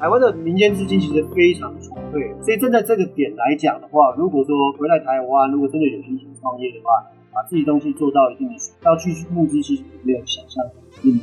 台湾的民间资金其实非常充沛，所以站在这个点来讲的话，如果说回来台湾，如果真的有心情创业的话，把自己东西做到一定的时候，要去募资其实没有想象的难。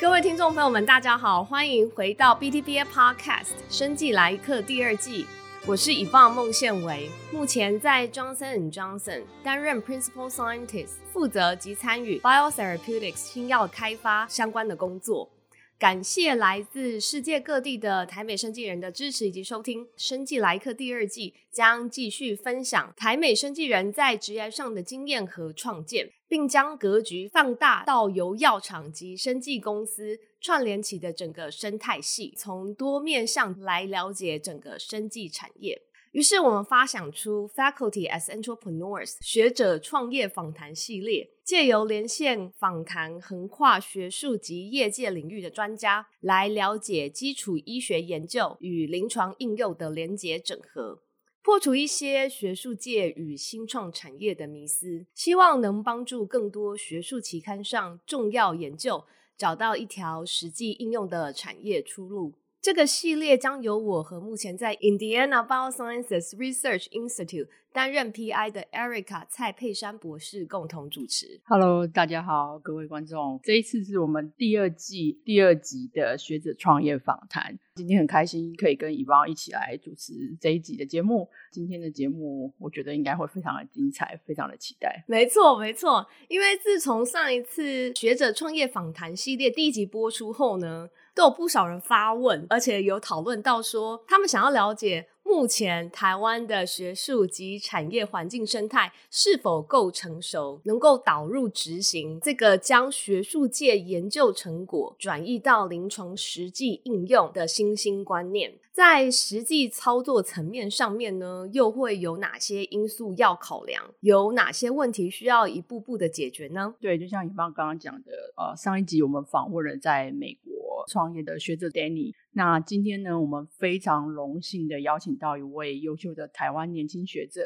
各位听众朋友们，大家好，欢迎回到 BTBA Podcast 生技来客第二季。我是Yvonne孟宪维，目前在 Johnson & Johnson 担任 Principal Scientist， 负责及参与 Bio Therapeutics 新药开发相关的工作。感谢来自世界各地的台美生技人的支持以及收听。生技来客第二季将继续分享台美生技人在职业上的经验和创建，并将格局放大到由药厂及生技公司串联起的整个生态系，从多面向来了解整个生技产业。于是我们发想出 Faculty as Entrepreneurs 学者创业访谈系列，借由连线访谈横跨学术及业界领域的专家，来了解基础医学研究与临床应用的连结整合，破除一些学术界与新创产业的迷思，希望能帮助更多学术期刊上重要研究找到一条实际应用的产业出路。这个系列将由我和目前在 Indiana Biosciences Research Institute 担任 PI 的 Erica 蔡佩珊博士共同主持。 Hello， 大家好，各位观众，这一次是我们第二季第二集的学者创业访谈，今天很开心可以跟Yvonne一起来主持这一集的节目。今天的节目我觉得应该会非常的精彩，非常的期待。没错没错，因为自从上一次学者创业访谈系列第一集播出后呢，都有不少人发问，而且有讨论到说他们想要了解目前台湾的学术及产业环境生态是否够成熟，能够导入执行这个将学术界研究成果转移到临床实际应用的新兴观念。在实际操作层面上面呢，又会有哪些因素要考量，有哪些问题需要一步步的解决呢？对，就像Yvonne刚刚讲的上一集我们访问了在美国创业的学者 Danny， 那今天呢，我们非常荣幸的邀请到一位优秀的台湾年轻学者，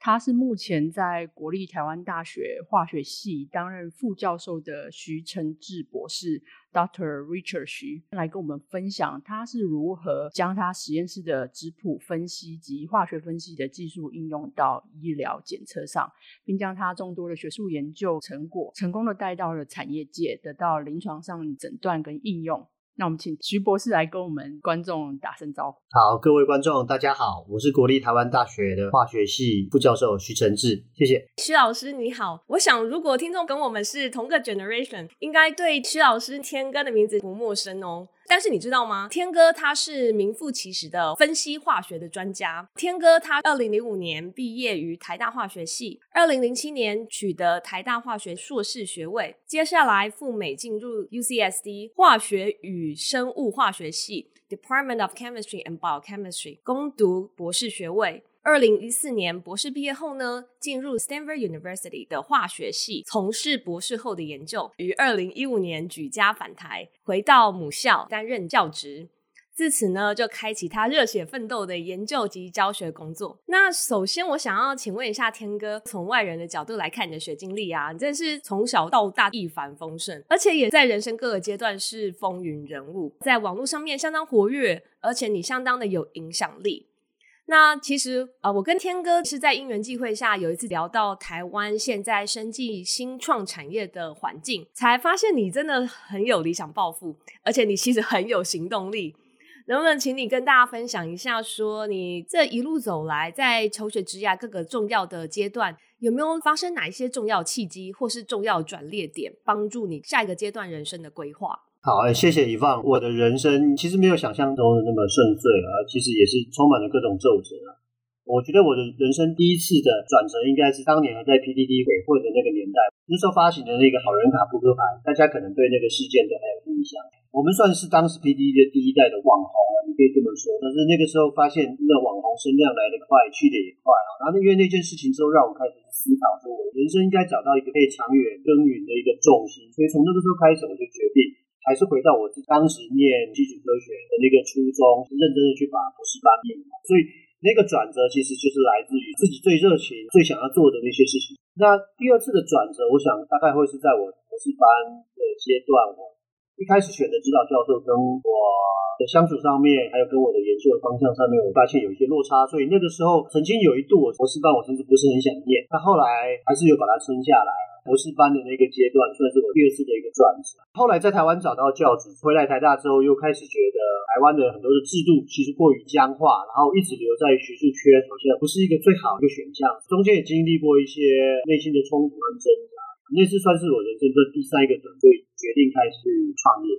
他是目前在国立台湾大学化学系担任副教授的徐承志博士 Dr.Richard 徐，来跟我们分享他是如何将他实验室的质谱分析及化学分析的技术应用到医疗检测上，并将他众多的学术研究成果成功的带到了产业界，得到临床上诊断跟应用。那我们请徐博士来跟我们观众打声招呼。好，各位观众大家好，我是国立台湾大学的化学系副教授徐承志。谢谢徐老师。你好，我想如果听众跟我们是同个 generation， 应该对徐老师天哥的名字不陌生哦。但是你知道吗，天哥他是名副其实的分析化学的专家。天哥他2005年毕业于台大化学系，2007年取得台大化学硕士学位，接下来赴美进入 UCSD 化学与生物化学系 Department of Chemistry and Biochemistry 攻读博士学位。2014年博士毕业后呢，进入 Stanford University 的化学系，从事博士后的研究，于2015年举家返台，回到母校担任教职。自此呢，就开启他热血奋斗的研究及教学工作。那首先我想要请问一下天哥，从外人的角度来看你的学经历啊，你真的是从小到大一帆风顺，而且也在人生各个阶段是风云人物，在网络上面相当活跃，而且你相当的有影响力。那其实我跟天哥是在因缘际会下有一次聊到台湾现在生技新创产业的环境，才发现你真的很有理想抱负，而且你其实很有行动力。能不能请你跟大家分享一下，说你这一路走来在求学职涯各个重要的阶段，有没有发生哪一些重要契机或是重要转捩点，帮助你下一个阶段人生的规划？好，谢谢Yvonne。我的人生其实没有想象中的那么顺遂啊，其实也是充满了各种皱褶啊。我觉得我的人生第一次的转折应该是当年在 PTT 委会的那个年代，那时候发行的那个好人卡扑克牌，大家可能对那个事件都还有印象。我们算是当时 PTT 的第一代的网红啊，你可以这么说。但是那个时候发现那网红声量来得快，去得也快啊。然后因为那件事情之后，让我开始思考说我人生应该找到一个可以长远耕耘的一个重心。所以从那个时候开始，我就决定还是回到我当时念基础科学的那个初衷，认真的去把博士班念完。所以那个转折其实就是来自于自己最热情最想要做的那些事情。那第二次的转折我想大概会是在我博士班的阶段，我一开始选的指导教授跟我的相处上面，还有跟我的研究的方向上面，我发现有一些落差，所以那个时候曾经有一度我博士班我甚至不是很想念，但后来还是有把它撑下来。博士班的那个阶段算是我第二次的一个转职，后来在台湾找到教职，回来台大之后又开始觉得台湾的很多的制度其实过于僵化，然后一直留在学术圈好像不是一个最好的一个选项，中间也经历过一些内心的冲突和挣扎，那次算是我人生的第三个转折，决定开始创业。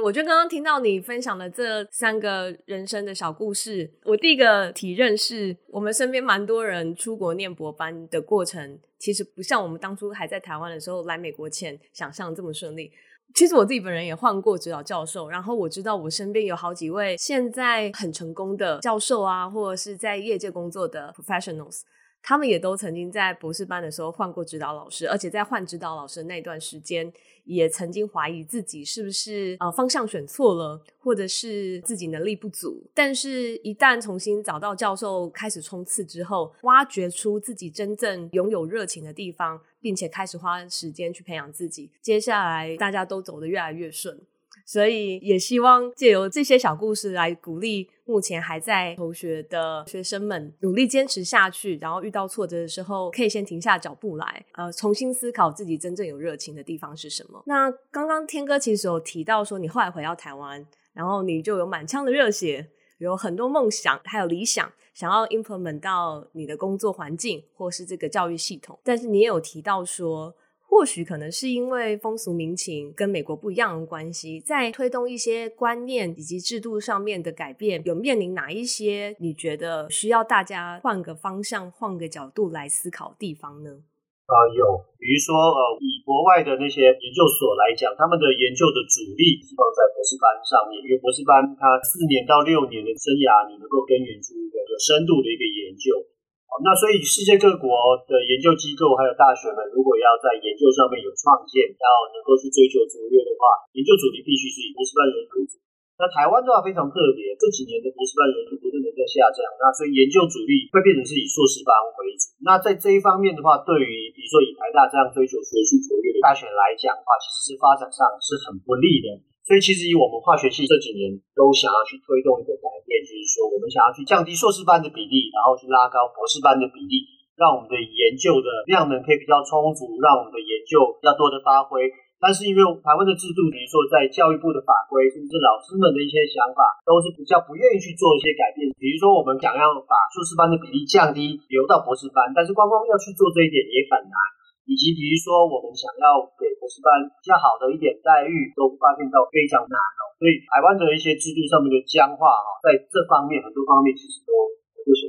我觉得刚刚听到你分享的这三个人生的小故事，我第一个体认是我们身边蛮多人出国念博班的过程其实不像我们当初还在台湾的时候来美国前想象这么顺利。其实我自己本人也换过指导教授，然后我知道我身边有好几位现在很成功的教授啊，或者是在业界工作的 professionals，他们也都曾经在博士班的时候换过指导老师，而且在换指导老师那段时间也曾经怀疑自己是不是方向选错了，或者是自己能力不足，但是一旦重新找到教授开始冲刺之后，挖掘出自己真正拥有热情的地方，并且开始花时间去培养自己，接下来大家都走得越来越顺。所以也希望借由这些小故事来鼓励目前还在求学的学生们努力坚持下去，然后遇到挫折的时候可以先停下脚步来重新思考自己真正有热情的地方是什么。那刚刚天哥其实有提到说你后来回到台湾，然后你就有满腔的热血，有很多梦想还有理想想要 implement 到你的工作环境或是这个教育系统，但是你也有提到说或许可能是因为风俗民情跟美国不一样的关系，在推动一些观念以及制度上面的改变，有面临哪一些你觉得需要大家换个方向换个角度来思考的地方呢？有，比如说以国外的那些研究所来讲，他们的研究的主力是放在博士班上面，因为博士班它4年到6年的生涯，你能够根源出一个有深度的一个研究。那所以世界各国的研究机构还有大学们，如果要在研究上面有创建，要能够去追求卓越的话，研究主题必须是以博士班为主。那台湾的话非常特别，这几年的博士班人数不断的在下降，那所以研究主力会变成是以硕士班为主。那在这一方面的话，对于比如说以台大这样追求学术卓越的大学来讲的话，其实是发展上是很不利的。所以其实以我们化学系这几年都想要去推动一个改变，就是说我们想要去降低硕士班的比例，然后去拉高博士班的比例，让我们的研究的量能可以比较充足，让我们的研究比较多的发挥。但是因为台湾的制度，比如说在教育部的法规，甚至老师们的一些想法，都是比较不愿意去做一些改变。比如说我们想要把硕士班的比例降低，留到博士班，但是光光要去做这一点也很难。以及比如说我们想要给博士班比较好的一点待遇，都发现到非常难哦。所以台湾的一些制度上面的僵化在这方面很多方面其实都不行。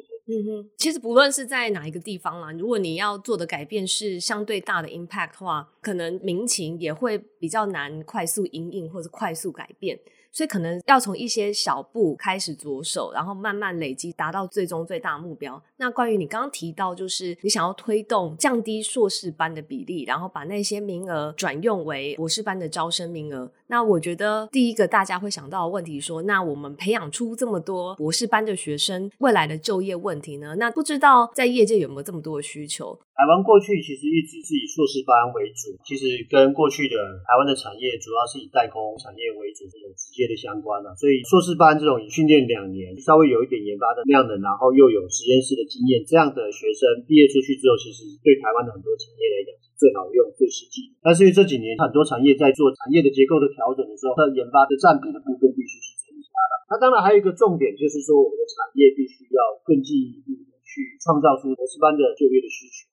其实不论是在哪一个地方啦，如果你要做的改变是相对大的 impact 的话，可能民情也会比较难快速因应或者快速改变，所以可能要从一些小步开始着手，然后慢慢累积达到最终最大的目标。那关于你刚刚提到就是你想要推动降低硕士班的比例，然后把那些名额转用为博士班的招生名额，那我觉得第一个大家会想到的问题说，那我们培养出这么多博士班的学生，未来的就业问题呢？那不知道在业界有没有这么多的需求。台湾过去其实一直是以硕士班为主，其实跟过去的台湾的产业主要是以代工产业为主，这种直接的相关，所以硕士班这种以训练2年稍微有一点研发的量能，然后又有实验室的经验，这样的学生毕业出去之后，其实对台湾的很多产业来讲是最好用最实际。但是因为这几年很多产业在做产业的结构的调整的时候，它研发的占比的部分必须是增加的。那当然还有一个重点就是说，我们的产业必须要更进一步的去创造出博士班的就业的需求。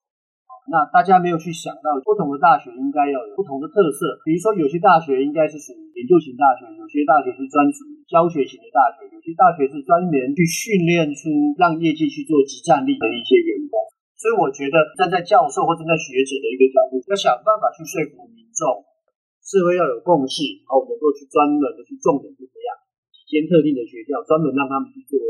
那大家没有去想到不同的大学应该要有不同的特色，比如说有些大学应该是属于研究型大学，有些大学是专属教学型的大学，有些大学是专门去训练出让业界去做即战力的一些员工。所以我觉得站在教授或站在学者的一个角度，要想办法去说服民众，社会要有共识，然后能够去专门的去重点去培养几间特定的学校，专门让他们去做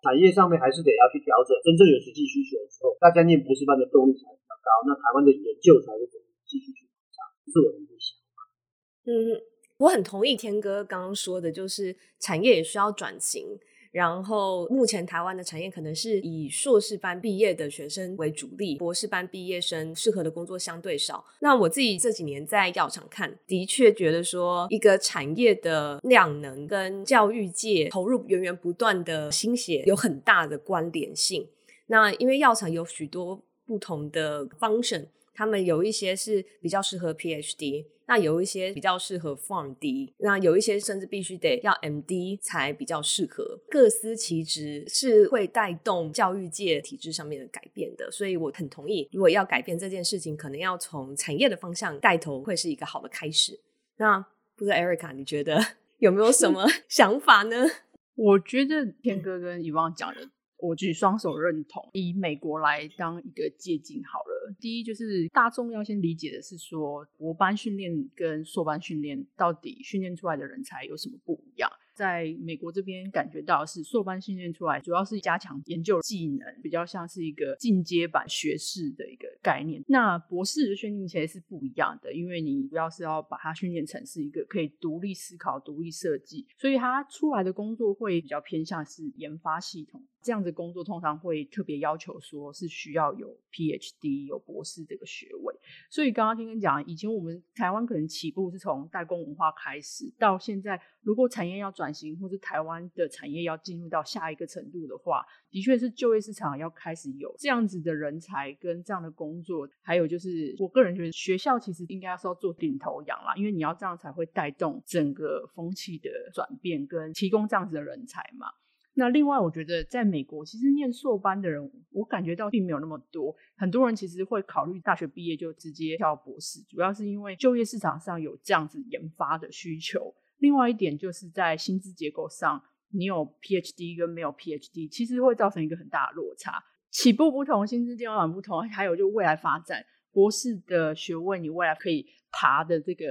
产业上面，还是得要去调整。真正有实际需求的时候，大家念博士班的动力才比较高，那台湾的研究才会继续去成长，这是我的一个想法。我很同意天哥刚刚说的，就是产业也需要转型，然后目前台湾的产业可能是以硕士班毕业的学生为主力，博士班毕业生适合的工作相对少。那我自己这几年在药厂看，的确觉得说一个产业的量能跟教育界投入源源不断的心血有很大的关联性。那因为药厂有许多不同的 function， 他们有一些是比较适合 PhD， 那有一些比较适合 PharmD， 那有一些甚至必须得要 MD 才比较适合，各司其职是会带动教育界体制上面的改变的。所以我很同意，如果要改变这件事情，可能要从产业的方向带头会是一个好的开始。那不知道 Erica 你觉得有没有什么想法呢？我觉得天哥跟以往讲的我举双手认同，以美国来当一个借鉴好了。第一就是大众要先理解的是说，博班训练跟硕班训练到底训练出来的人才有什么不一样。在美国这边感觉到是硕班训练出来主要是加强研究技能，比较像是一个进阶版学士的一个概念。那博士的训练其实是不一样的，因为你主要是要把它训练成是一个可以独立思考、独立设计，所以它出来的工作会比较偏向是研发系统。这样的工作通常会特别要求说是需要有 PhD 有博士这个学位。所以刚刚听你讲，以前我们台湾可能起步是从代工文化开始，到现在如果产业要转型或是台湾的产业要进入到下一个程度的话，的确是就业市场要开始有这样子的人才跟这样的工作。还有就是我个人觉得学校其实应该是要做领头羊啦，因为你要这样才会带动整个风气的转变跟提供这样子的人才嘛。那另外我觉得在美国其实念硕班的人我感觉到并没有那么多，很多人其实会考虑大学毕业就直接跳博士，主要是因为就业市场上有这样子研发的需求。另外一点就是在薪资结构上，你有 PhD 跟没有 PhD 其实会造成一个很大的落差，起步不同，薪资天花板不同，还有就未来发展，博士的学位你未来可以爬的这个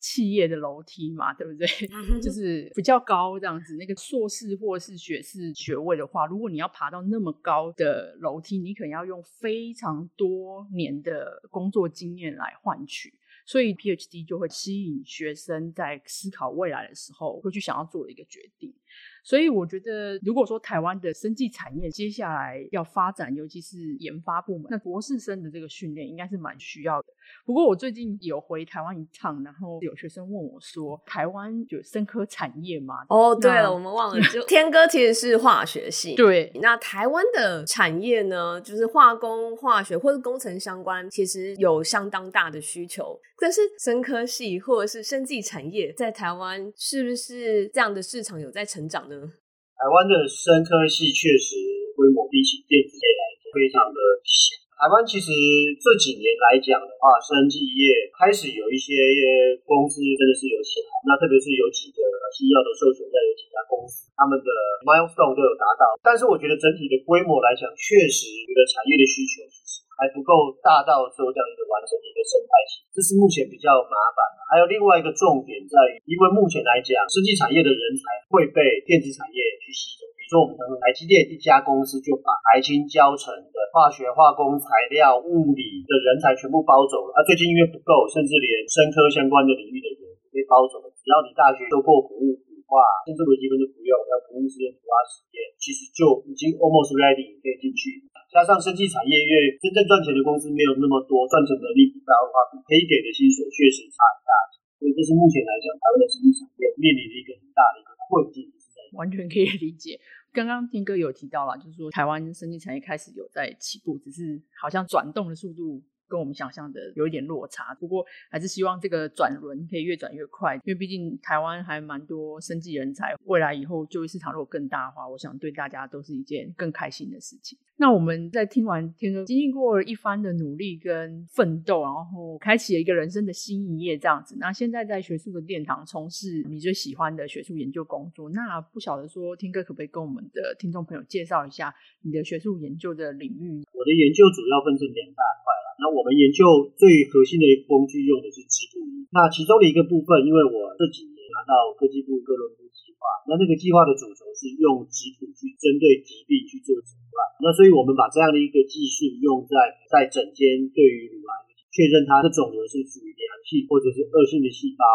企业的楼梯嘛，对不对？就是比较高这样子。那个硕士或是学士学位的话，如果你要爬到那么高的楼梯，你可能要用非常多年的工作经验来换取，所以 PhD 就会吸引学生在思考未来的时候会去想要做的一个决定。所以我觉得如果说台湾的生技产业接下来要发展，尤其是研发部门，那博士生的这个训练应该是蛮需要的。不过我最近有回台湾一趟，然后有学生问我说台湾有生科产业吗？哦，对了，我们忘了，就天哥其实是化学系。对，那台湾的产业呢，就是化工、化学或是工程相关其实有相当大的需求，但是生科系或者是生技产业在台湾是不是这样的市场有在成长呢？台湾的生科系确实规模比起电子业来非常的小。台湾其实这几年来讲的话，生技业开始有一些公司真的是有起来，那特别是有几个西药的授权在有几家公司，他们的 milestone 都有达到。但是我觉得整体的规模来讲，确实觉得产业的需求其实还不够大到说这样一个完整的一个生态系，这是目前比较麻烦的。还有另外一个重点在于，因为目前来讲，生技产业的人才会被电子产业去吸走。比如说我们常常台积电一家公司就把台清交成的化学、化工、材料、物理的人才全部包走了，最近因为不够，甚至连生科相关的领域的人也被包走了。只要你大学修过服务、理化，甚至微积分都不用，要服务实验、理化实验，其实就已经 almost ready 可以进去。加上生技产业因为真正赚钱的公司没有那么多，赚钱能力不高的话，可以给的薪水确实差很大，所以这是目前来讲台湾的生技产业面临的一个很大的一个困境。完全可以理解，刚刚天哥有提到啦，就是说台湾生技产业开始有在起步，只是好像转动的速度跟我们想象的有一点落差。不过还是希望这个转轮可以越转越快，因为毕竟台湾还蛮多生技人才，未来以后就业市场如果更大的话，我想对大家都是一件更开心的事情。那我们在听完天哥经历过一番的努力跟奋斗，然后开启了一个人生的新一页这样子，那现在在学术的殿堂从事你最喜欢的学术研究工作，那不晓得说天哥可不可以跟我们的听众朋友介绍一下你的学术研究的领域？我的研究主要分成2大块啦，那我们研究最核心的一个工具用的是织布衣，那其中的一个部分，因为我这几年拿到科技部哥伦布计划，那个计划的主轴是用织布去针对疾病去做诊断，那所以我们把这样的一个技术用在诊间，对于乳癌确认它的肿瘤是属于良性或者是恶性的细胞。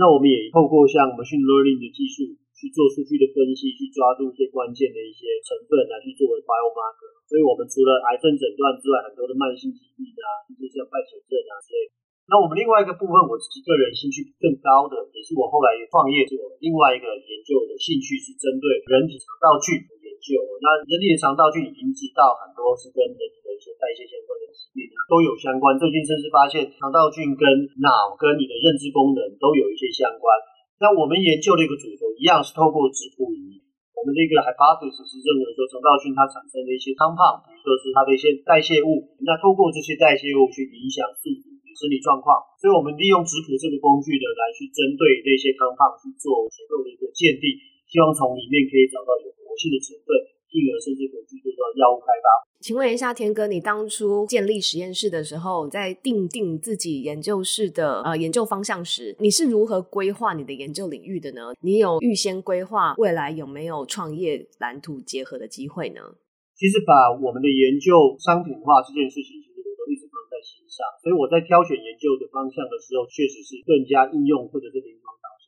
那我们也透过像machine learning 的技术去做数据的分析，去抓住一些关键的一些成分来去作为 biomarker。所以我们除了癌症诊断之外，很多的慢性疾病啊，一些像败血症啊之类的。那我们另外一个部分，我自己个人兴趣更高的，也是我后来也创业做的另外一个研究的兴趣，是针对人体肠道菌的研究。那人体的肠道菌已经知道很多是跟人体的一些代谢相关的疾病都有相关，最近甚至发现肠道菌跟脑跟你的认知功能都有一些相关。那我们研究的一个主轴一样是透过质谱仪，我们这个 hypothesis 是认为说肠道菌它产生的一些compound，比如说是它的一些代谢物，那透过这些代谢物去影响宿主生理状况，所以我们利用质谱这个工具呢，来去针对这些compound去做结构的一个鉴定，希望从里面可以找到有活性的成分，进而甚至可以去做到药物开发。请问一下田哥，你当初建立实验室的时候，在定自己研究室的研究方向时，你是如何规划你的研究领域的呢？你有预先规划未来有没有创业蓝图结合的机会呢？其实把我们的研究商品化这件事情所以我在挑选研究的方向的时候，确实是更加应用或者是临床导向。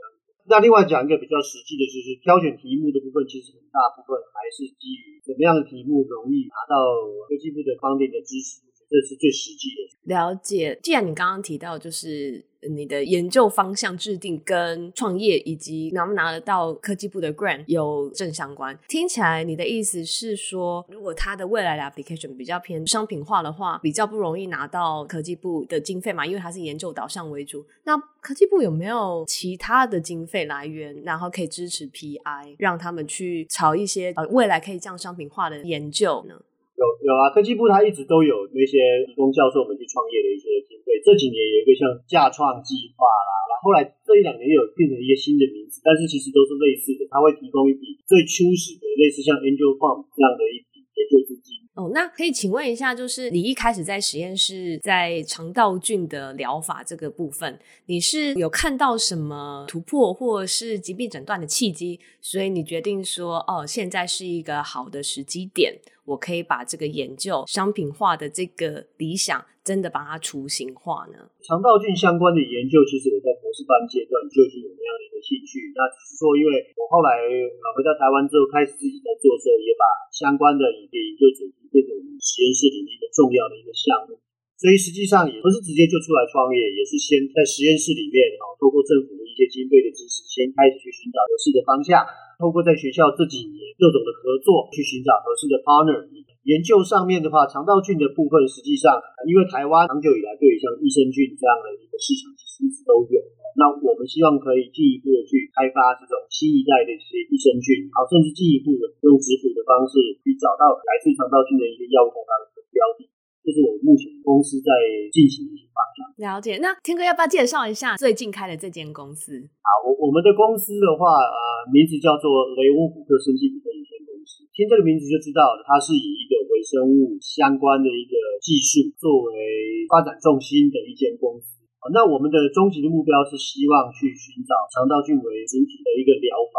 那另外讲一个比较实际的，就是挑选题目的部分，其实很大部分还是基于怎么样的题目容易拿到科技部的funding的支持，这是最实际的。了解。既然你刚刚提到就是你的研究方向制定跟创业以及能不能拿得到科技部的 grant 有正相关，听起来你的意思是说，如果它的未来的 application 比较偏商品化的话，比较不容易拿到科技部的经费嘛，因为它是研究导向为主。那科技部有没有其他的经费来源，然后可以支持 PI 让他们去朝一些未来可以这样商品化的研究呢？有啊，科技部它一直都有那些理工教授们去创业的一些经费，这几年有一个像架创计划啦，后来这一两年有变成一些新的名字，但是其实都是类似的，它会提供一笔最初始的类似像 Angel Fund 这样的一笔研究资金。哦，那可以请问一下，就是你一开始在实验室在肠道菌的疗法这个部分，你是有看到什么突破或是疾病诊断的契机，所以你决定说哦，现在是一个好的时机点，我可以把这个研究商品化的这个理想真的把它雏形化呢？肠道菌相关的研究，其实我在博士班阶段就已经有那样的一个兴趣，那只是说因为我后来回到台湾之后开始自己在做的时候，也把相关的一个研究主题变成实验室里面一个重要的一个项目，所以实际上也不是直接就出来创业，也是先在实验室里面透过政府的一些经费的支持，先开始去寻找合适的方向，透过在学校这几年各种的合作去寻找合适的 partner。 研究上面的话，肠道菌的部分实际上因为台湾长久以来对于像益生菌这样的一个市场其实一直都有，那我们希望可以进一步的去开发这种新一代的这些益生菌，然后甚至进一步的用质谱的方式去找到来自肠道菌的一个药物开发的标的，这是我们目前公司在进行的一些方向。了解。那天哥要不要介绍一下最近开的这间公司？好，我们的公司的话名字叫做雷翁虎克生技股份有限公司，听这个名字就知道它是以一个微生物相关的一个技术作为发展重心的一间公司。那我们的终极的目标是希望去寻找肠道菌为主体的一个疗法。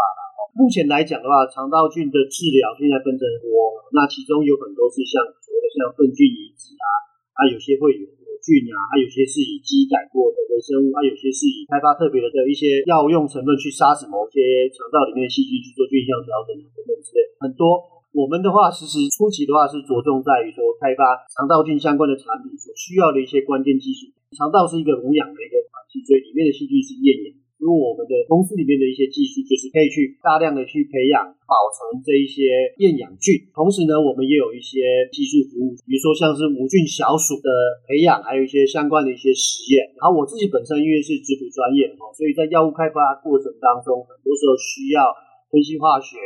目前来讲的话，肠道菌的治疗现在分成多，那其中有很多是像所谓的像粪菌移植啊，有些会有活菌啊，有些是以基因改过的微生物，有些是以开发特别的一些药用成分去杀死某些肠道里面的细菌去做菌相调整等等之类很多。我们的话，其实初期的话是着重在于说开发肠道菌相关的产品所需要的一些关键技术。肠道是一个溶氧的一个环境，所以里面的细菌是厌氧。如果我们的公司里面的一些技术，就是可以去大量的去培养保存这一些厌氧菌，同时呢我们也有一些技术服务，比如说像是无菌小鼠的培养，还有一些相关的一些实验。然后我自己本身因为是质谱专业，所以在药物开发过程当中，很多时候需要分析化学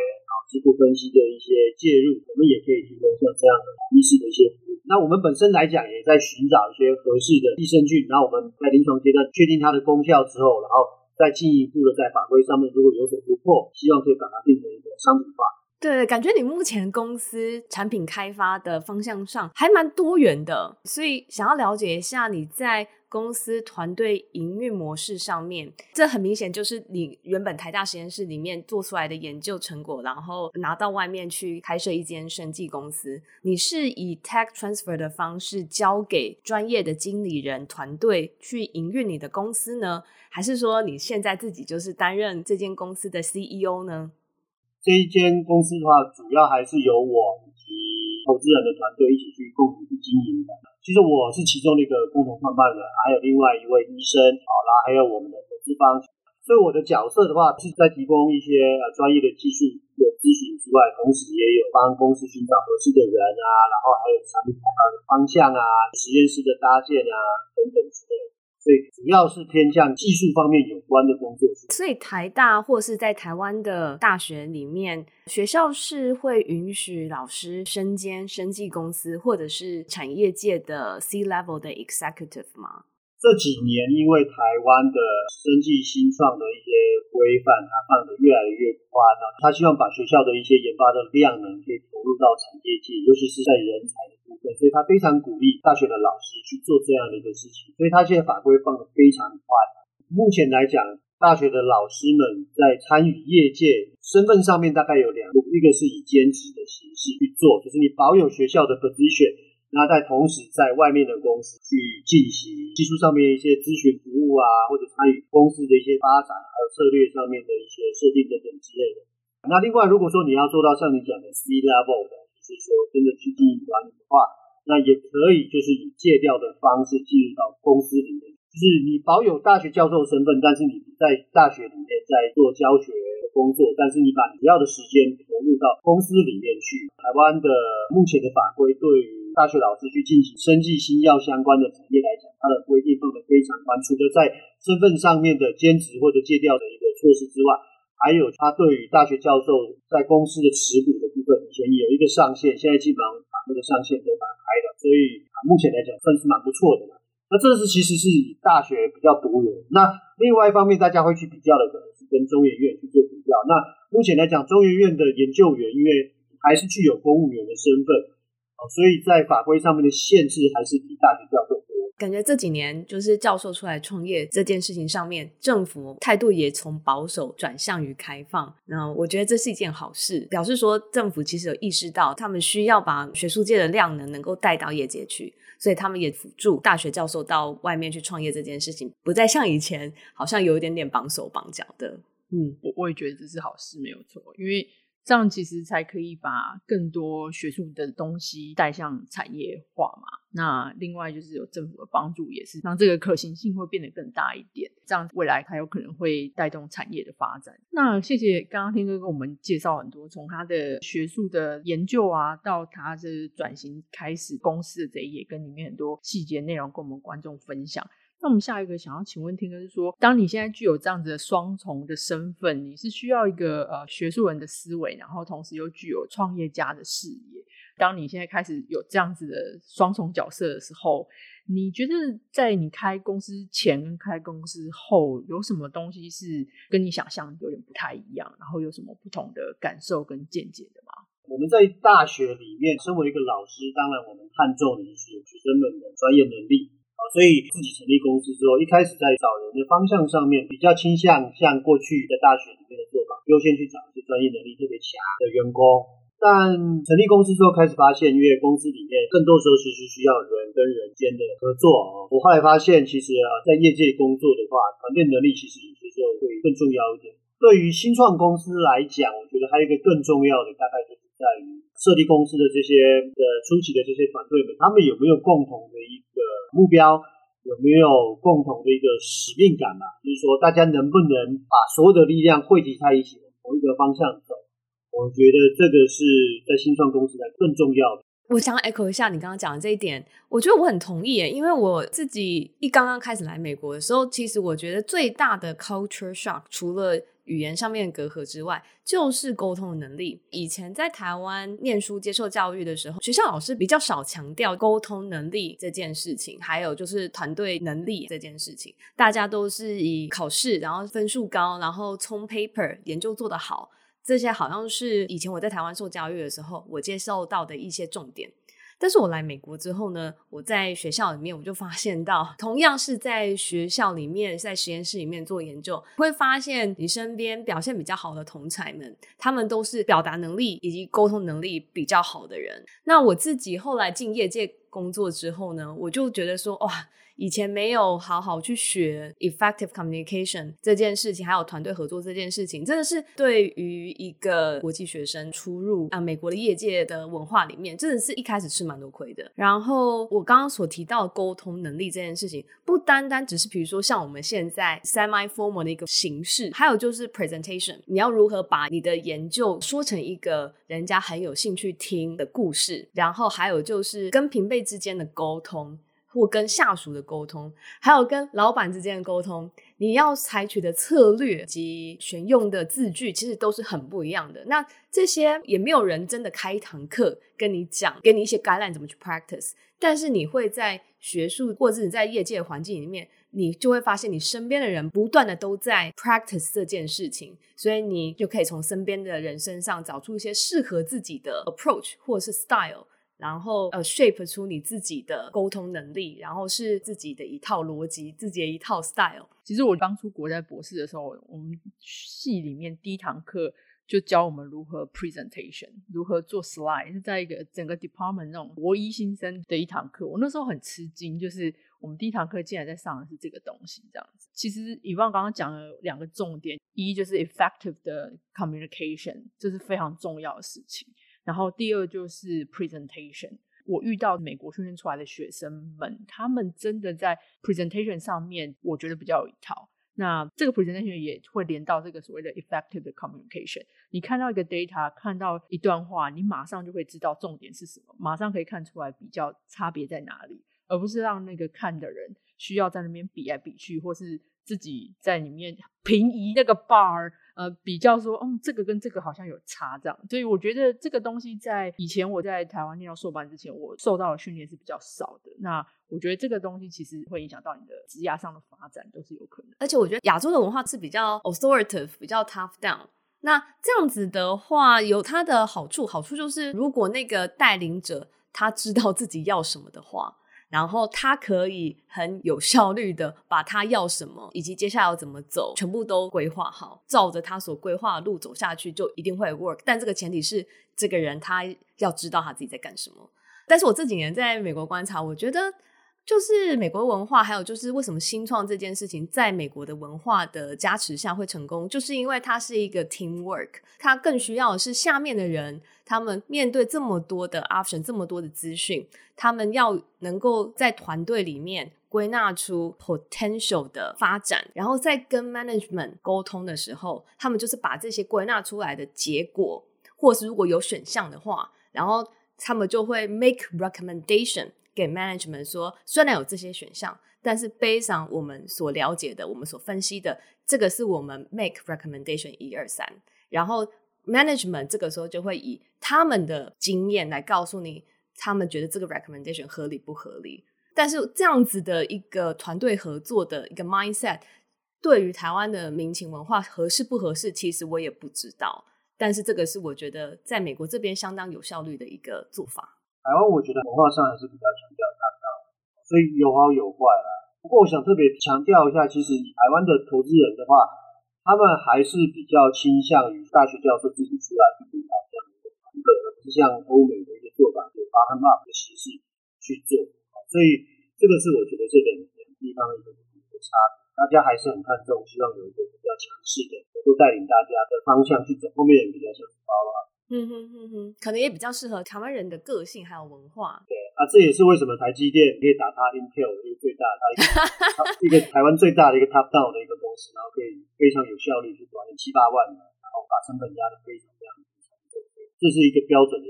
质谱分析的一些介入，我们也可以提供像这样的医师的一些服务。那我们本身来讲也在寻找一些合适的益生菌，然后我们在临床阶段确定它的功效之后，然后再进一步的在法规上面如果有所突破，希望可以把它变成一个商品化。对，感觉你目前公司产品开发的方向上还蛮多元的，所以想要了解一下你在公司团队营运模式上面，这很明显就是你原本台大实验室里面做出来的研究成果，然后拿到外面去开设一间生技公司。你是以 tech transfer 的方式交给专业的经理人团队去营运你的公司呢，还是说你现在自己就是担任这间公司的 CEO 呢？这一间公司的话，主要还是由我以及投资人的团队一起去共同经营的。其实我是其中的一个共同创办人，还有另外一位医生，还有我们的投资方。所以我的角色的话，是在提供一些专业的技术的咨询之外，同时也有帮公司寻找合适的人啊，然后还有产品开发的方向啊，实验室的搭建啊等等之类的。所以主要是偏向技术方面有关的工作。所以台大或是在台湾的大学里面，学校是会允许老师身兼生技公司或者是产业界的 C-level 的 executive 吗？这几年因为台湾的生技新创的一些规范，它放得越来越宽了，它希望把学校的一些研发的量能可以投入到产业界，尤其是在人才的部分，所以它非常鼓励大学的老师去做这样的一个事情，所以它现在法规放得非常宽。目前来讲，大学的老师们在参与业界身份上面大概有两个，一个是以兼职的形式去做，就是你保有学校的 position，那在同时在外面的公司去进行技术上面一些咨询服务啊，或者参与公司的一些发展还有策略上面的一些设定等等之类的。那另外如果说你要做到像你讲的 C-level 的，就是说真的去经营管理的话，那也可以就是以借调的方式进入到公司里面，就是你保有大学教授身份，但是你不在大学里面在做教学工作，但是你把你要的时间投入到公司里面去。台湾的目前的法规对于大学老师去进行生技新药相关的产业来讲，它的规定放得非常宽，除了在身份上面的兼职或者借调的一个措施之外，还有它对于大学教授在公司的持股的部分，以前有一个上限，现在基本上把那个上限都打开了，所以目前来讲算是蛮不错的。那这是其实是以大学比较独有。那另外一方面大家会去比较的可能是跟中研院去做比较。那目前来讲，中研院的研究员因为还是具有公务员的身份，所以在法规上面的限制还是比大学教授多。感觉这几年就是教授出来创业这件事情上面，政府态度也从保守转向于开放，那我觉得这是一件好事，表示说政府其实有意识到他们需要把学术界的量能够带到业界去，所以他们也辅助大学教授到外面去创业这件事情，不再像以前好像有一点点绑手绑脚的。我也觉得这是好事，没有错，因为这样其实才可以把更多学术的东西带向产业化嘛。那另外就是有政府的帮助，也是让这个可行性会变得更大一点，这样未来它有可能会带动产业的发展。那谢谢刚刚听哥跟我们介绍很多，从他的学术的研究啊，到他的转型开始公司的这一页，跟里面很多细节内容跟我们观众分享。那我们下一个想要请问听哥是说，当你现在具有这样子的双重的身份，你是需要一个学术人的思维，然后同时又具有创业家的视野。当你现在开始有这样子的双重角色的时候，你觉得在你开公司前跟开公司后有什么东西是跟你想象有点不太一样，然后有什么不同的感受跟见解的吗？我们在大学里面身为一个老师，当然我们看重的是学生们的专业能力，所以自己成立公司之后，一开始在找人的方向上面比较倾向像过去在大学里面的做法，优先去找一些专业能力特别强的员工。但成立公司之后开始发现，因为公司里面更多时候其实需要人跟人间的合作。我后来发现其实在业界工作的话，团队能力其实有些时候会更重要一点。对于新创公司来讲，我觉得还有一个更重要的大概就是在于设立公司的这些初期的这些团队们，他们有没有共同的一个目标，有没有共同的一个使命感嘛？就是说大家能不能把所有的力量汇集在一起，同一个方向走。我觉得这个是在新创公司来更重要的。我想 echo 一下你刚刚讲的这一点，我觉得我很同意耶，因为我自己一刚刚开始来美国的时候，其实我觉得最大的 culture shock 除了语言上面的隔阂之外，就是沟通能力。以前在台湾念书接受教育的时候，学校老师比较少强调沟通能力这件事情，还有就是团队能力这件事情，大家都是以考试然后分数高，然后冲 paper 研究做得好，这些好像是以前我在台湾受教育的时候我接受到的一些重点。但是我来美国之后呢，我在学校里面我就发现到，同样是在学校里面在实验室里面做研究，会发现你身边表现比较好的同侪们，他们都是表达能力以及沟通能力比较好的人。那我自己后来进业界工作之后呢，我就觉得说哇，以前没有好好去学 effective communication 这件事情，还有团队合作这件事情，真的是对于一个国际学生出入美国的业界的文化里面，真的是一开始吃蛮多亏的。然后我刚刚所提到的沟通能力这件事情，不单单只是比如说像我们现在 semi-formal 的一个形式，还有就是 presentation， 你要如何把你的研究说成一个人家很有兴趣听的故事，然后还有就是跟平辈之间的沟通，或跟下属的沟通，还有跟老板之间的沟通，你要采取的策略及选用的字句其实都是很不一样的。那这些也没有人真的开一堂课跟你讲，给你一些 guideline 怎么去 practice， 但是你会在学术或者是在业界的环境里面，你就会发现你身边的人不断的都在 practice 这件事情，所以你就可以从身边的人身上找出一些适合自己的 approach 或者是 style，然后shape 出你自己的沟通能力，然后是自己的一套逻辑，自己的一套 style。 其实我当初国在博士的时候，我们系里面第一堂课就教我们如何 presentation， 如何做 slide， 是在一个整个 department 那种国一新生的一堂课。我那时候很吃惊，就是我们第一堂课竟然在上的是这个东西，这样子。其实Yvonne刚刚讲了两个重点，一就是 effective 的 communication， 这是非常重要的事情，然后第二就是 presentation。 我遇到美国训练出来的学生们，他们真的在 presentation 上面我觉得比较有一套，那这个 presentation 也会连到这个所谓的 effective 的 communication。 你看到一个 data， 看到一段话，你马上就会知道重点是什么，马上可以看出来比较差别在哪里，而不是让那个看的人需要在那边比来比去，或是自己在里面平移那个 bar，比较说这个跟这个好像有差这样。所以我觉得这个东西在以前我在台湾念到硕班之前，我受到的训练是比较少的，那我觉得这个东西其实会影响到你的职业上的发展都是有可能。而且我觉得亚洲的文化是比较 authoritative， 比较 tough down，那这样子的话有它的好处，好处就是如果那个带领者他知道自己要什么的话，然后他可以很有效率的把他要什么以及接下来要怎么走全部都规划好，照着他所规划的路走下去就一定会 work， 但这个前提是这个人他要知道他自己在干什么。但是我这几年在美国观察，我觉得就是美国文化，还有就是为什么新创这件事情在美国的文化的加持下会成功，就是因为它是一个 teamwork， 它更需要的是下面的人，他们面对这么多的 option， 这么多的资讯，他们要能够在团队里面归纳出 potential 的发展，然后在跟 management 沟通的时候，他们就是把这些归纳出来的结果，或是如果有选项的话，然后他们就会 make recommendation给 management 说，虽然有这些选项，但是 based on 我们所了解的，我们所分析的，这个是我们 make recommendation 1, 2, 3， 然后 management 这个时候就会以他们的经验来告诉你他们觉得这个 recommendation 合理不合理。但是这样子的一个团队合作的一个 mindset 对于台湾的民情文化合适不合适，其实我也不知道，但是这个是我觉得在美国这边相当有效率的一个做法。台湾我觉得文化上也是比较强调大道，所以有好有坏啦。不过我想特别强调一下，其实台湾的投资人的话，他们还是比较倾向于大学教授自己出来去主导这样的一个，而不是像欧美的一些做法有bottom up的形式去做。所以这个是我觉得这两个地方的一个差别，大家还是很看重，希望有一个比较强势的能够带领大家的方向去走，后面也比较像是包啊。可能也比较适合台湾人的个性还有文化。对啊，这也是为什么台积电可以打趴 Intel 的一个最大的一个台湾最大的一个 top down 的一个公司，然后可以非常有效率去管理7-8万人，然后把成本压得非常非常低。这是一个标准的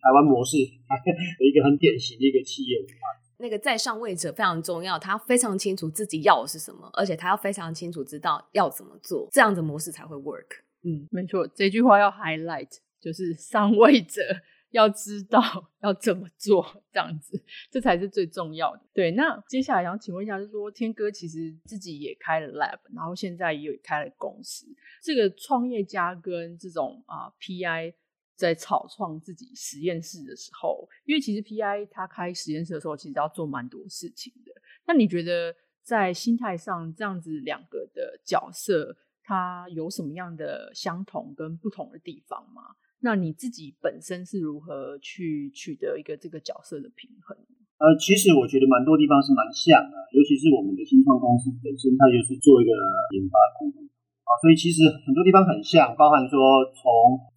台湾模式的一个很典型的一个企业文化。那个在上位者非常重要，他非常清楚自己要的是什么，而且他要非常清楚知道要怎么做，这样的模式才会 work。没错，这句话要 highlight。就是上位者要知道要怎么做，这样子这才是最重要的。对，那接下来想请问一下，就是说天哥其实自己也开了 lab， 然后现在也有开了公司，这个创业家跟这种PI 在草创自己实验室的时候，因为其实 PI 他开实验室的时候其实要做蛮多事情的，那你觉得在心态上这样子两个的角色他有什么样的相同跟不同的地方吗？那你自己本身是如何去取得一个这个角色的平衡？其实我觉得蛮多地方是蛮像的，尤其是我们的新创公司本身它就是做一个研发工作啊，所以其实很多地方很像，包含说从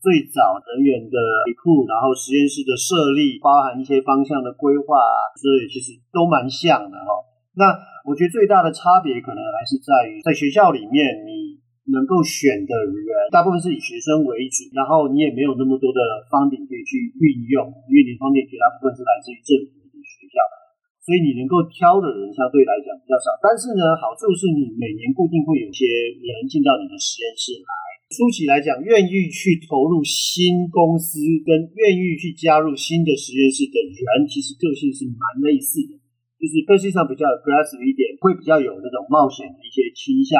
最早人员的库，然后实验室的设立，包含一些方向的规划，所以其实都蛮像的哈。那我觉得最大的差别可能还是在于，在学校里面你能够选的人大部分是以学生为主，然后你也没有那么多的funding可以去运用，因为你funding绝大部分是来自于政府的学校，所以你能够挑的人相对来讲比较少。但是呢，好处是你每年固定会有些人进到你的实验室来。初期来讲，愿意去投入新公司跟愿意去加入新的实验室的人，其实个性是蛮类似的，就是个性上比较 aggressive 一点，会比较有那种冒险的一些倾向。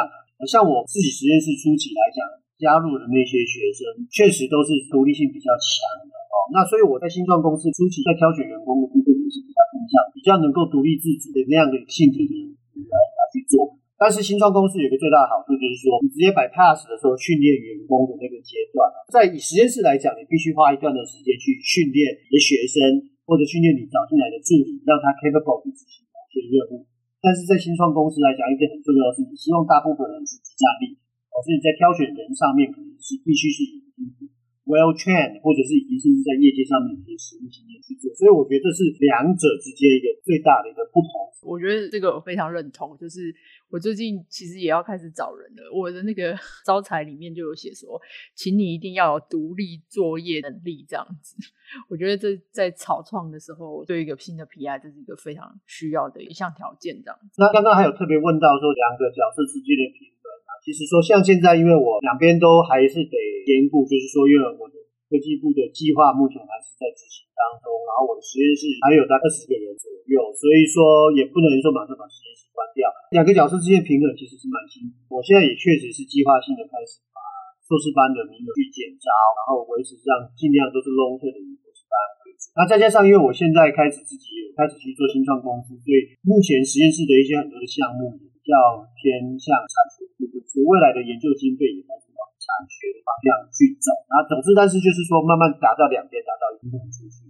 像我自己实验室初期来讲，加入的那些学生确实都是独立性比较强的哦。那所以我在新创公司初期在挑选员工的部分也是比较能够独立自主的那样的性质的人来去做。但是新创公司有一个最大的好处就是说，你直接bypass的时候训练员工的那个阶段，在以实验室来讲，你必须花一段的时间去训练你的学生，或者训练你找进来的助理，让他 capable 去执行某些任务。但是在新创公司来讲，一个很重要的是你希望大部分人是自驾力，所以你在挑选人上面可能是必须是已经well trained， 或者是已经甚至在业界上面有些实务经验去做，所以我觉得这是两者之间一个最大的一个不同。我觉得这个我非常认同，就是我最近其实也要开始找人了，我的那个招才里面就有写说，请你一定要有独立作业能力这样子。我觉得这在草创的时候，对一个新的 PI 这是一个非常需要的一项条件这样子。那刚刚还有特别问到说两个角色之间的平衡啊，其实说像现在因为我两边都还是得兼顾，就是说因为我的科技部的计划目前还是在执行当中，然后我的实验室还有大概20个人左右，所以说也不能说马上把实验室关掉。两个角色之间平衡其实是蛮辛苦，我现在也确实是计划性的开始把硕士班的名额去减招，然后维持上尽量都是 long term 的硕士班为主。那再加上因为我现在开始自己有开始去做新创公司，所以目前实验室的一些很多的项目比较偏向产学部分，所以未来的研究经费也开始产学的方向去走。然后总之，但是就是说慢慢达到两边达到一定的出去。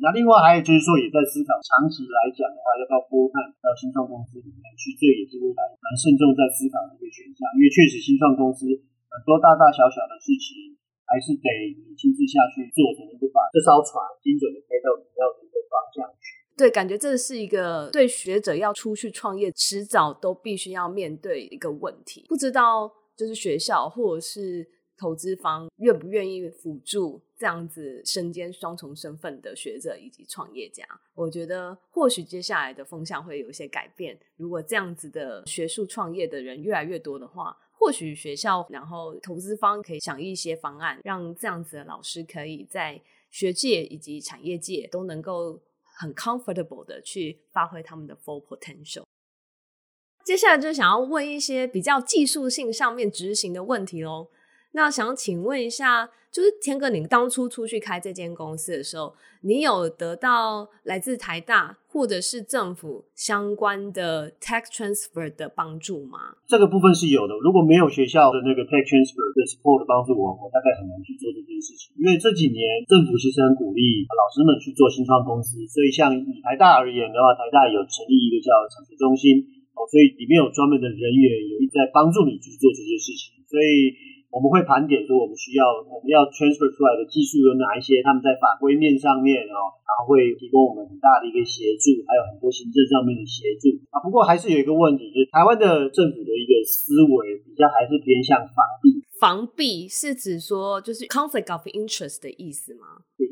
那另外还有就是说也在思考长期来讲的话，要不要拨看到新创公司里面去，这也是未来蛮慎重在思考的一个选项。因为确实新创公司很多大大小小的事情还是得你亲自下去做，才能够把这艘船精准的开到你要的一个方向去。对，感觉这是一个对学者要出去创业迟早都必须要面对一个问题，不知道就是学校或者是投资方愿不愿意辅助这样子身兼双重身份的学者以及创业家。我觉得或许接下来的风向会有一些改变，如果这样子的学术创业的人越来越多的话，或许学校然后投资方可以想一些方案，让这样子的老师可以在学界以及产业界都能够很 comfortable 的去发挥他们的 full potential。接下来就想要问一些比较技术性上面执行的问题咯。那想请问一下，就是天哥，你当初出去开这间公司的时候，你有得到来自台大或者是政府相关的 tech transfer 的帮助吗？这个部分是有的，如果没有学校的那个 tech transfer 的 support 帮助我大概很难去做这件事情。因为这几年政府其实很鼓励老师们去做新创公司，所以像以台大而言的话，台大有成立一个叫产学中心，所以里面有专门的人员有在帮助你去做这些事情，所以我们会盘点说我们要 transfer 出来的技术有哪一些，他们在法规面上面然后会提供我们很大的一个协助，还有很多行政上面的协助啊。不过还是有一个问题，就是台湾的政府的一个思维比较还是偏向防弊。防弊是指说就是 conflict of interest 的意思吗？对，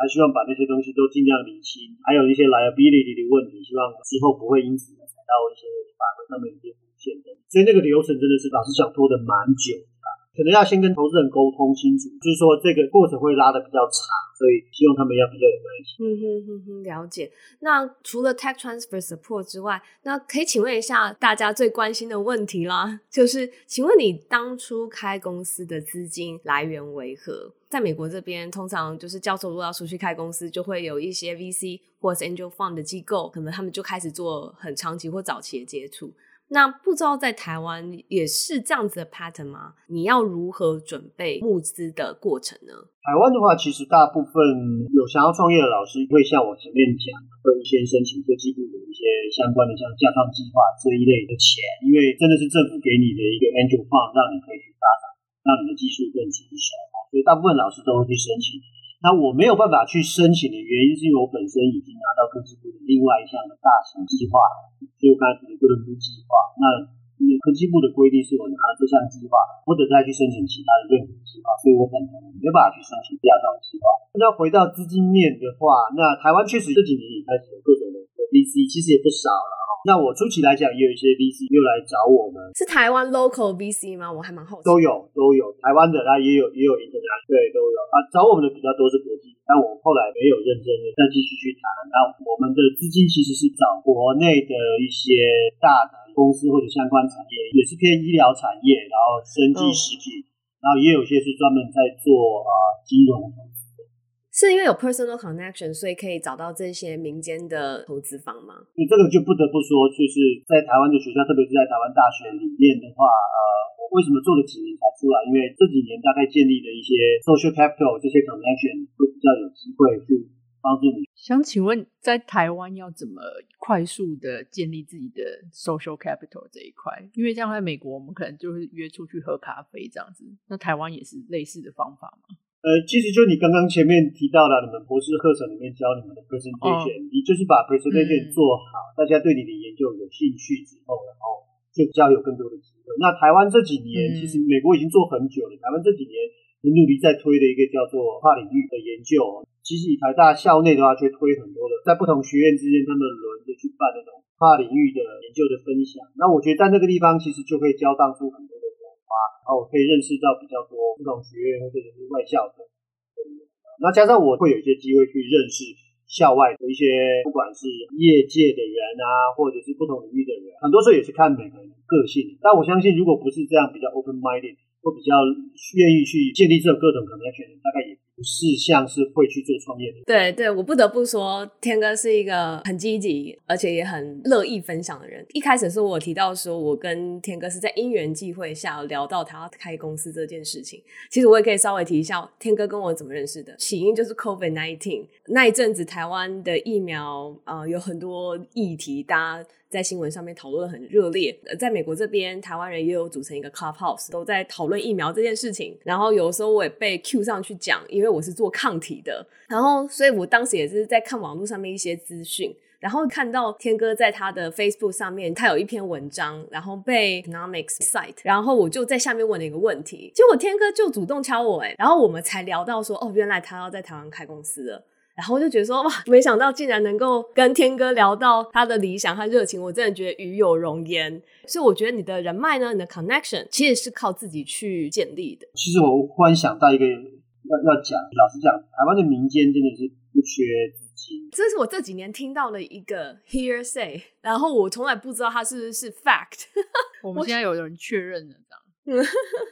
他希望把那些东西都尽量理清，还有一些 liability 的问题，希望之后不会因此到一些法规上面一些红线的，所以那个流程真的是老实讲拖得蛮久的，可能要先跟投资人沟通清楚，就是说这个过程会拉得比较长，所以希望他们要比较有耐心。了解。那除了 tech transfer support 之外，那可以请问一下大家最关心的问题啦，就是请问你当初开公司的资金来源为何？在美国这边，通常就是教授如果要出去开公司，就会有一些 VC 或是 Angel Fund 的机构，可能他们就开始做很长期或早期的接触。那不知道在台湾也是这样子的 pattern 吗？你要如何准备募资的过程呢？台湾的话，其实大部分有想要创业的老师会像我前面讲，会先申请科技部的一些相关的像架创计划这一类的钱，因为真的是政府给你的一个 angel fund， 让你可以去发展，让你的技术更成熟，所以大部分老师都会去申请。那我没有办法去申请的原因是因为我本身已经拿到科技部的另外一项的大型计划，就刚才提的哥伦布计划。那科技部的规定是我拿了这项计划，或者再去申请其他的任何计划，所以我本来没办法去申请第二张计划。那回到资金面的话，那台湾确实这几年也开始有各种的 VC， 其实也不少了。那我初期来讲，也有一些 VC 又来找我们，是台湾 local VC 吗？我还蛮好奇。都有，台湾的，那也有 international， 对，都有啊。找我们的比较多是国际，但我后来没有认真的再继续去谈。那我们的资金其实是找国内的一些大的公司或者相关产业，也是偏医疗产业，然后生技食品，然后也有些是专门在做金融投资的。是因为有 personal connection 所以可以找到这些民间的投资方吗？你这个就不得不说，就是在台湾的学校，特别是在台湾大学里面的话，我为什么做了几年才出来？因为这几年大概建立的一些 social capital 这些 connection 会比较有机会去帮助你。想请问在台湾要怎么快速的建立自己的 social capital 这一块？因为像在美国我们可能就是约出去喝咖啡这样子，那台湾也是类似的方法吗？其实就你刚刚前面提到了，你们博士课程里面教你们的 presentation，你就是把 presentation 做好，大家对你的研究有兴趣之后，然后就比较有更多的机会。那台湾这几年，其实美国已经做很久了，台湾这几年很努力在推的一个叫做跨领域的研究。其实以台大校内的话，就推很多的，在不同学院之间他们轮着去办那种跨领域的研究的分享。那我觉得在那个地方其实就会交荡出很多的火花，然后我可以认识到比较多不同学院或者是外校的。那加上我会有一些机会去认识校外的一些，不管是业界的人啊，或者是不同领域的人，很多时候也是看每个人的个性。但我相信如果不是这样比较 open-minded，或比较愿意去建立这种各种 connection， 大概也不是像是会去做创业的。对对，我不得不说天哥是一个很积极而且也很乐意分享的人。一开始是我提到说我跟天哥是在因缘际会下聊到他要开公司这件事情，其实我也可以稍微提一下天哥跟我怎么认识的。起因就是 COVID-19 那一阵子，台湾的疫苗有很多议题大家在新闻上面讨论很热烈，在美国这边台湾人也有组成一个 clubhouse 都在讨论疫苗这件事情，然后有时候我也被 cue 上去讲，因为我是做抗体的，然后所以我当时也是在看网络上面一些资讯，然后看到天哥在他的 Facebook 上面他有一篇文章，然后被 Economics Site， 然后我就在下面问了一个问题，结果天哥就主动敲我然后我们才聊到说原来他要在台湾开公司了。然后我就觉得说哇，没想到竟然能够跟天哥聊到他的理想他热情，我真的觉得与有荣焉。所以我觉得你的人脉呢，你的 connection 其实是靠自己去建立的。其实我忽然想到一个要讲，老实讲台湾的民间真的是不缺资金，这是我这几年听到了一个 hearsay， 然后我从来不知道它是不是 fact 我们现在有人确认了这样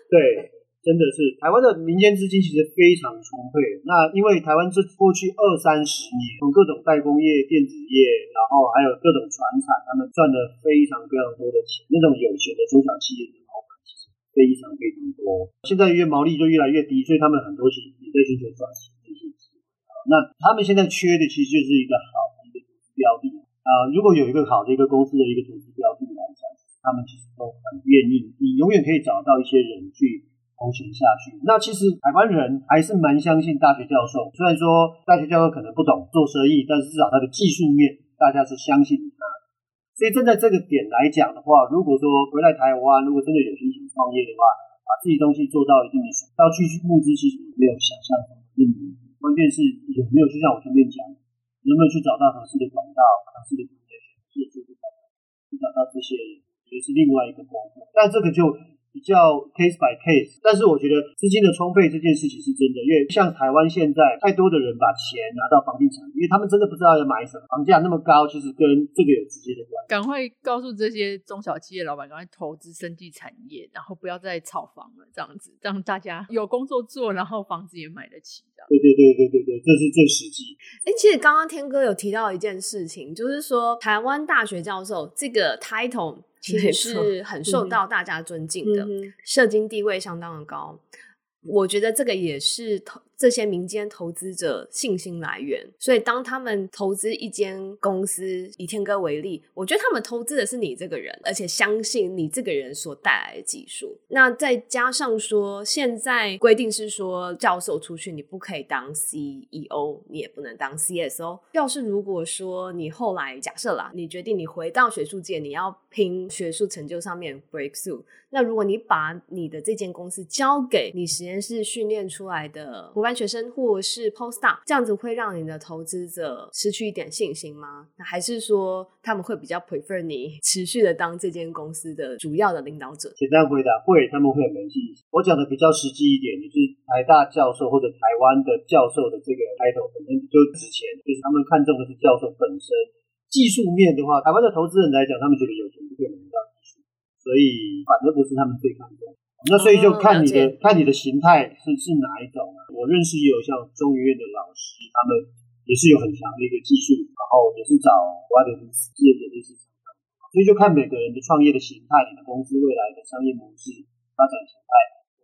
对，真的是台湾的民间资金其实非常充沛。那因为台湾这过去二三十年，从各种代工业、电子业，然后还有各种传产，他们赚了非常非常多的钱，那种有钱的中小企业的老板其实非常非常多。现在因为毛利就越来越低，所以他们很多其实也在寻求转型这些机会。那他们现在缺的其实就是一个好的一个投资标的如果有一个好的一个公司的一个投资标的来讲，他们其实都很愿意，你永远可以找到一些人去投钱下去。那其实台湾人还是蛮相信大学教授，虽然说大学教授可能不懂做生意，但是至少他的技术面大家是相信他。所以站在这个点来讲的话，如果说回来台湾，如果真的有心想创业的话，把自己东西做到一定的水平，要去募资其实没有想象中的难，关键是有没有，就像我前面讲，有没有去找到合适的管道、合适的团队，去找到这些人，也是另外一个功课。但这个就比较 case by case， 但是我觉得资金的充沛这件事情是真的，因为像台湾现在太多的人把钱拿到房地产，因为他们真的不知道要买什么，房价那么高，其实跟这个有直接的关系。赶快告诉这些中小企业老板，赶快投资生技产业，然后不要再炒房了，这样子让大家有工作做，然后房子也买得起。对，这是最实际。其实刚刚天哥有提到一件事情，就是说台湾大学教授这个 title 其实是很受到大家尊敬的，社经地位相当的高。我觉得这个也是这些民间投资者信心来源，所以当他们投资一间公司，以天哥为例，我觉得他们投资的是你这个人，而且相信你这个人所带来的技术。那再加上说现在规定是说教授出去你不可以当 CEO， 你也不能当 CSO。 要是如果说你后来假设啦，你决定你回到学术界，你要拼学术成就上面 breakthrough， 那如果你把你的这间公司交给你实验室训练出来的博班学生或是 postdoc， 这样子会让你的投资者失去一点信心吗？那还是说他们会比较 prefer 你持续的当这间公司的主要的领导者？简单回答，会，他们会很没信心。我讲的比较实际一点，就是台大教授或者台湾的教授的这个 title 本身就之前就是他们看重的是教授本身。技术面的话，台湾的投资人来讲，他们觉得有钱就可以买到技术，所以反正不是他们最看重。那所以就看你的、看你的形态是哪一种啊。我认识也有像中医院的老师，他们也是有很强的一个技术，然后也是找国外的企业的类似，所以就看每个人的创业的形态，你的公司未来的商业模式发展形态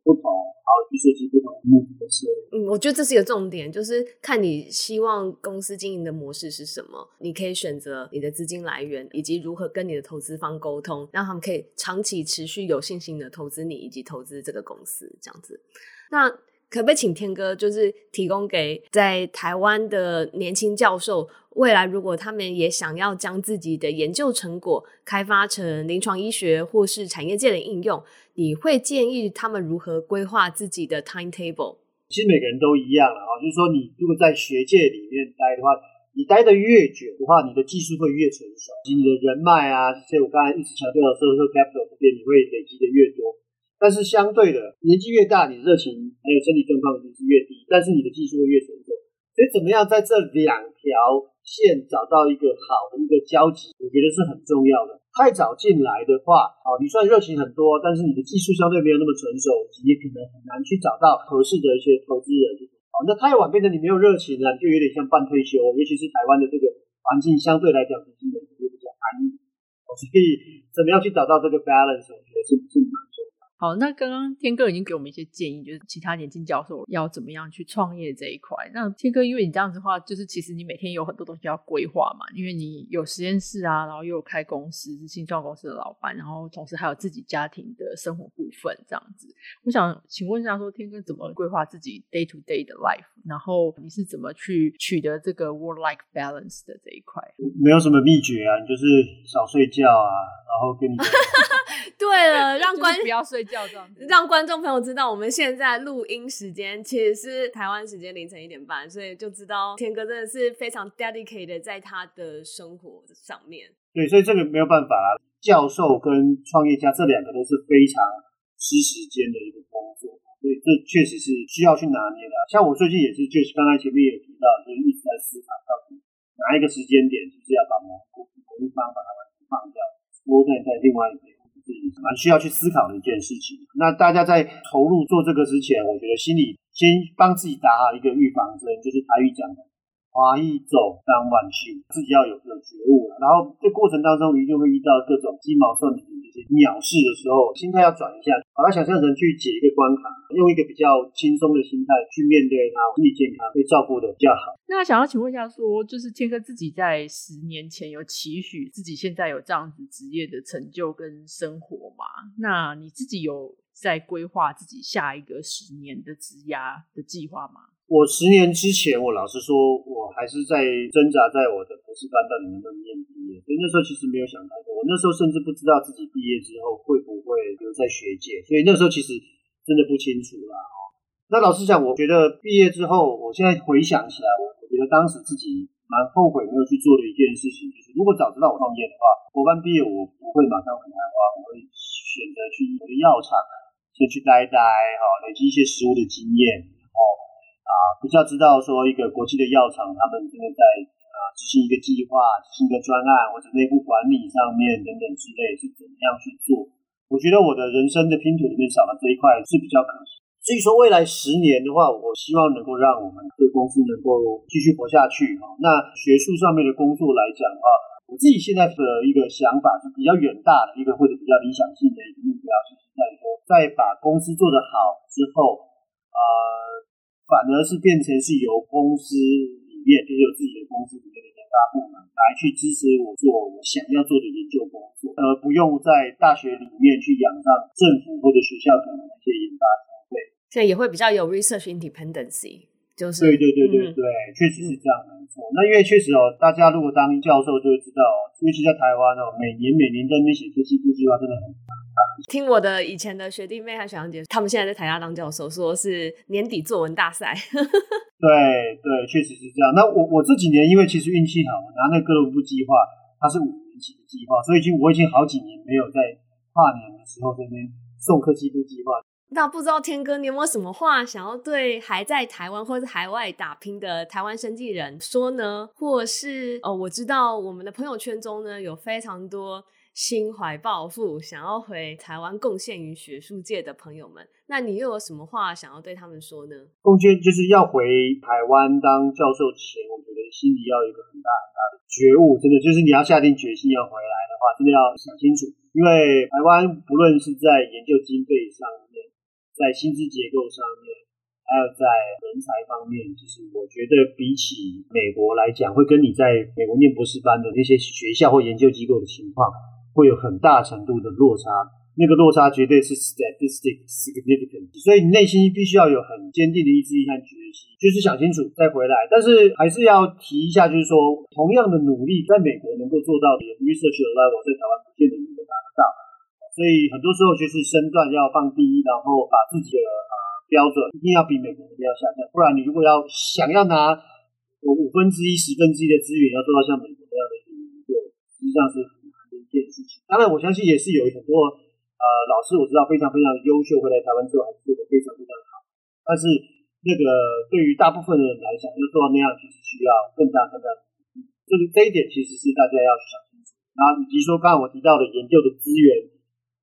不同，然后去设计不同的目的的策略。我觉得这是一个重点，就是看你希望公司经营的模式是什么，你可以选择你的资金来源，以及如何跟你的投资方沟通，让他们可以长期持续有信心的投资你，以及投资这个公司，这样子。那可不可以请天哥就是提供给在台湾的年轻教授，未来如果他们也想要将自己的研究成果开发成临床医学或是产业界的应用，你会建议他们如何规划自己的 timetable？ 其实每个人都一样啦，就是说你如果在学界里面待的话，你待得越久的话，你的技术会越成熟，你的人脉啊，所以我刚才一直强调的social capital 这边你会累积的越多。但是相对的，年纪越大，你热情还有身体状况就是越低，但是你的技术会越成熟。所以怎么样在这两条线找到一个好的一个交集，我觉得是很重要的。太早进来的话，你虽然热情很多，但是你的技术相对没有那么成熟，你可能很难去找到合适的一些投资人。那太晚变成你没有热情了，就有点像半退休，尤其是台湾的这个环境相对来讲比美国比较安逸，所以怎么样去找到这个 balance， 我觉得是蛮重要的。好，那刚刚天哥已经给我们一些建议，就是其他年轻教授要怎么样去创业这一块。那天哥因为你这样子的话，就是其实你每天有很多东西要规划嘛，因为你有实验室啊，然后又有开公司是新创公司的老板，然后同时还有自己家庭的生活部分这样子。我想请问一下说，天哥怎么规划自己 day to day 的 life， 然后你是怎么去取得这个 work-life balance 的这一块？没有什么秘诀啊，你就是少睡觉啊，然后跟你对了，让观众、就是、不要睡觉，这样子让观众朋友知道，我们现在录音时间其实是台湾时间凌晨1点半，所以就知道天哥真的是非常 dedicated 在他的生活上面。对，所以这个没有办法啦，教授跟创业家这两个都是非常吃时间的一个工作，所以这确实是需要去拿捏的。像我最近也是，就是刚才前面也提到，就是一直在思考到底哪一个时间点就是要把某一方把它放掉，拖在另外一边，是蛮需要去思考的一件事情。那大家在投入做这个之前，我觉得心里先帮自己打好一个预防针，就是台语讲的花一走当万修，自己要有觉悟了。然后这过程当中一定会遇到各种鸡毛蒜皮这些鸟事的时候，心态要转一下，把它想象成去解一个关卡，用一个比较轻松的心态去面对它，心理健康被照顾的比较好。那想要请问一下说，就是天哥自己在10年前有期许自己现在有这样子职业的成就跟生活嘛？那你自己有在规划自己下一个10年的职涯的计划吗？我10年之前，我老实说，我还是在挣扎在我的博士班到底能不能念毕业，所以那时候其实没有想太多。我那时候甚至不知道自己毕业之后会不会留在学界，所以那时候其实真的不清楚啦。那老实讲，我觉得毕业之后，我现在回想起来，我觉得当时自己蛮后悔没有去做的一件事情，就是如果早知道我创业的话，博班毕业我不会马上回台湾，我会选择去我的药厂先去待一待，累积一些实务的经验。比较知道说一个国际的药厂他们真的在执行一个计划，执行一个专案，或者内部管理上面等等之类是怎么样去做。我觉得我的人生的拼图里面少了这一块是比较可惜。所以说未来10年的话，我希望能够让我们这个公司能够继续活下去。那学术上面的工作来讲的话，我自己现在的一个想法就比较远大的一个或者比较理想性的一个目标，就是在于说，在把公司做得好之后，反而是变成是由公司里面，就是有自己的公司里面的研发部门来去支持我做我想要做的研究工作，而不用在大学里面去仰仗政府或者学校给的一些研发经费，所以也会比较有 research independency。就是、对，确实是这样没错。那因为确实哦，大家如果当教授就会知道哦，尤其在台湾哦，每年在那边写这些计划真的很难。听我的以前的学弟妹和学长姐，他们现在在台大当教授，说是年底作文大赛。对，确实是这样。那我这几年因为其实运气好，我拿那个哥伦布计划，它是5年期的计划，所以我已经好几年没有在跨年的时候这边送科技部计划。那不知道天哥，你有没有什么话想要对还在台湾或是海外打拼的台湾生技人说呢？或是我知道我们的朋友圈中呢，有非常多心怀抱负想要回台湾贡献于学术界的朋友们，那你又有什么话想要对他们说呢？贡献就是要回台湾当教授前，我觉得心里要有一个很大的觉悟，真的就是你要下定决心要回来的话，真的要想清楚，因为台湾不论是在研究经费上面，在薪资结构上面，还有在人才方面，就是我觉得比起美国来讲，会跟你在美国念博士班的那些学校或研究机构的情况，会有很大程度的落差。那个落差绝对是 statistic significant， 所以你内心必须要有很坚定的意志力和决心，就是想清楚再回来。但是还是要提一下，就是说同样的努力在美国能够做到的 research level， 在台湾不见得能够达得到。所以很多时候就是身段要放第一，然后把自己的标准一定要比美国那边要下降，不然你如果要想要拿1/5、1/10的资源要做到像美国那样的研究，实际上是很难的一件事情。当然，我相信也是有很多老师我知道非常非常优秀，回来台湾之后还做得非常非常好，但是那个对于大部分的人来讲，要做到那样其实需要更大的努力，就是这一点其实是大家要想清楚。然后以及说刚才我提到的研究的资源。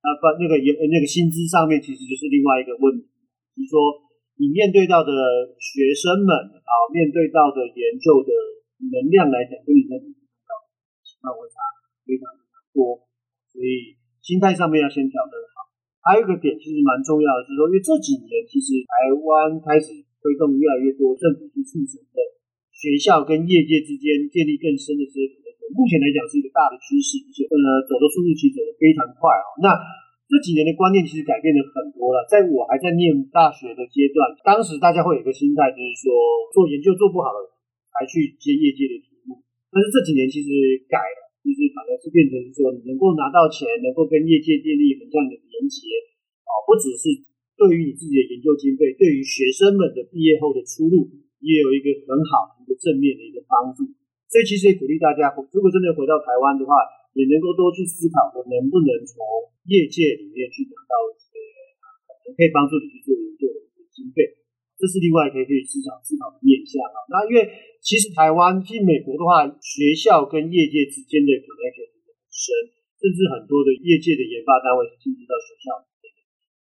那个薪资上面其实就是另外一个问题，就是说你面对到的学生们面对到的研究的能量来讲，跟你在情况会差非常非常多，所以心态上面要先调整好。还有一个点其实蛮重要的，就是说因为这几年其实台湾开始推动越来越多政府去促成的学校跟业界之间建立更深的这些，目前来讲是一个大的趋势，走的速度其实走得非常快那这几年的观念其实改变了很多了。在我还在念大学的阶段，当时大家会有一个心态，就是说做研究做不好了才去接业界的题目，但是这几年其实改了，就是反而是变成说你能够拿到钱，能够跟业界建立很像的连结不只是对于你自己的研究经费，对于学生们的毕业后的出路也有一个很好的一个正面的一个帮助。所以其实也鼓励大家，如果真的回到台湾的话，也能够多去思考能不能从业界里面去拿到一些可以帮助你去做研究的经费，这是另外可以去思考的面向那因为其实台湾进美国的话，学校跟业界之间的 connection 很深，甚至很多的业界的研发单位是进入到学校里面，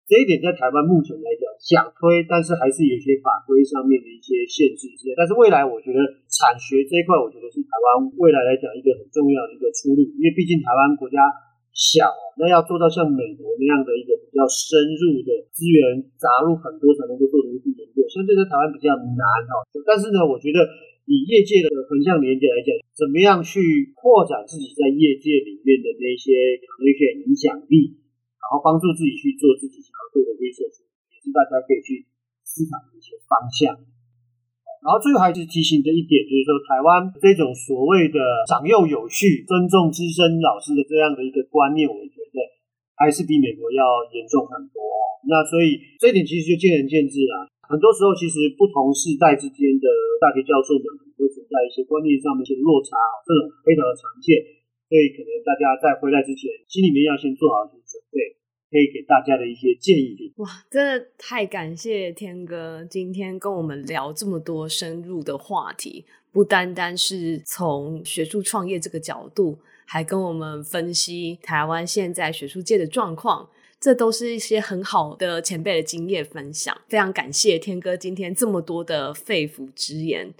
这一点在台湾目前来讲想推，但是还是有些法规上面的一些限制之类。但是未来我觉得产学这一块，我觉得是台湾未来来讲一个很重要的一个出路，因为毕竟台湾国家小，那要做到像美国那样的一个比较深入的资源杂入很多才能够做出研究，相对在台湾比较难但是呢，我觉得以业界的横向连接来讲，怎么样去扩展自己在业界里面的那些影响力，然后帮助自己去做自己想要做的 research， 也是大家可以去思考的一些方向。然后最后还是提醒的一点，就是说台湾这种所谓的长幼有序、尊重资深老师的这样的一个观念，我觉得还是比美国要严重很多那所以这一点其实就见仁见智啦。很多时候其实不同世代之间的大学教授们会存在一些观念上面一些落差这种非常的常见，所以可能大家在回来之前心里面要先做好准备，可以给大家的一些建议。哇，真的太感谢天哥今天跟我们聊这么多深入的话题，不单单是从学术创业这个角度，还跟我们分析台湾现在学术界的状况，这都是一些很好的前辈的经验分享，非常感谢天哥今天这么多的肺腑之言。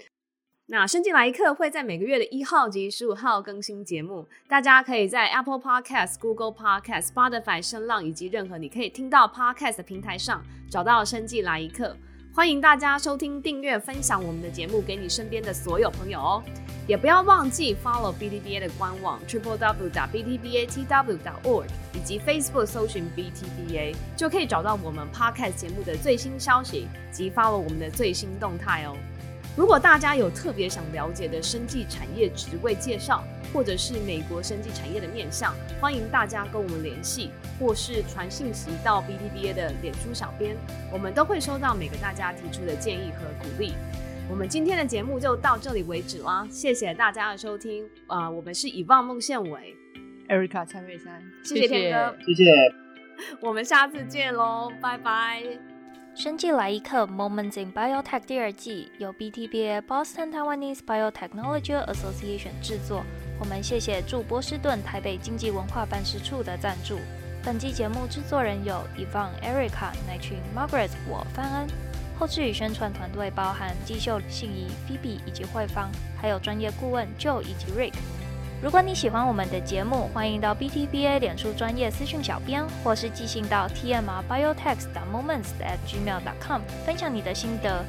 那生进来一刻会在每个月的1号及15号更新节目，大家可以在 Apple Podcast、Google Podcast、Spotify、声浪以及任何你可以听到 Podcast 的平台上找到生进来一刻。欢迎大家收听、订阅、分享我们的节目给你身边的所有朋友哦，也不要忘记 follow BTBA 的官网 www.btbatw.org 以及 Facebook 搜寻 BTBA 就可以找到我们 Podcast 节目的最新消息及 follow 我们的最新动态哦。如果大家有特别想了解的生技产业职位介绍，或者是美国生技产业的面向，欢迎大家跟我们联系，或是传信息到 BTBA 的脸书小编，我们都会收到每个大家提出的建议和鼓励。我们今天的节目就到这里为止啦，谢谢大家的收听。我们是Yvonne孟宪伟、Erica 蔡瑞珊，谢谢天哥，谢谢，我们下次见咯，拜拜。生技来一课 Moments in Biotech 第二季由 BTBA Boston Taiwanese Biotechnology Association 制作，我们谢谢驻波士顿台北经济文化办事处的赞助。本期节目制作人有 Yvonne、Erica、乃群、Margaret、我、范恩。后制与宣传团队包含季秀、信宜、Phoebe 以及慧芳，还有专业顾问 Joe 以及 Rick。如果你喜欢我们的节目，欢迎到 BTBA 脸书专页私讯小编，或是寄信到 tmrbiotechs.moments@gmail.com 分享你的心得。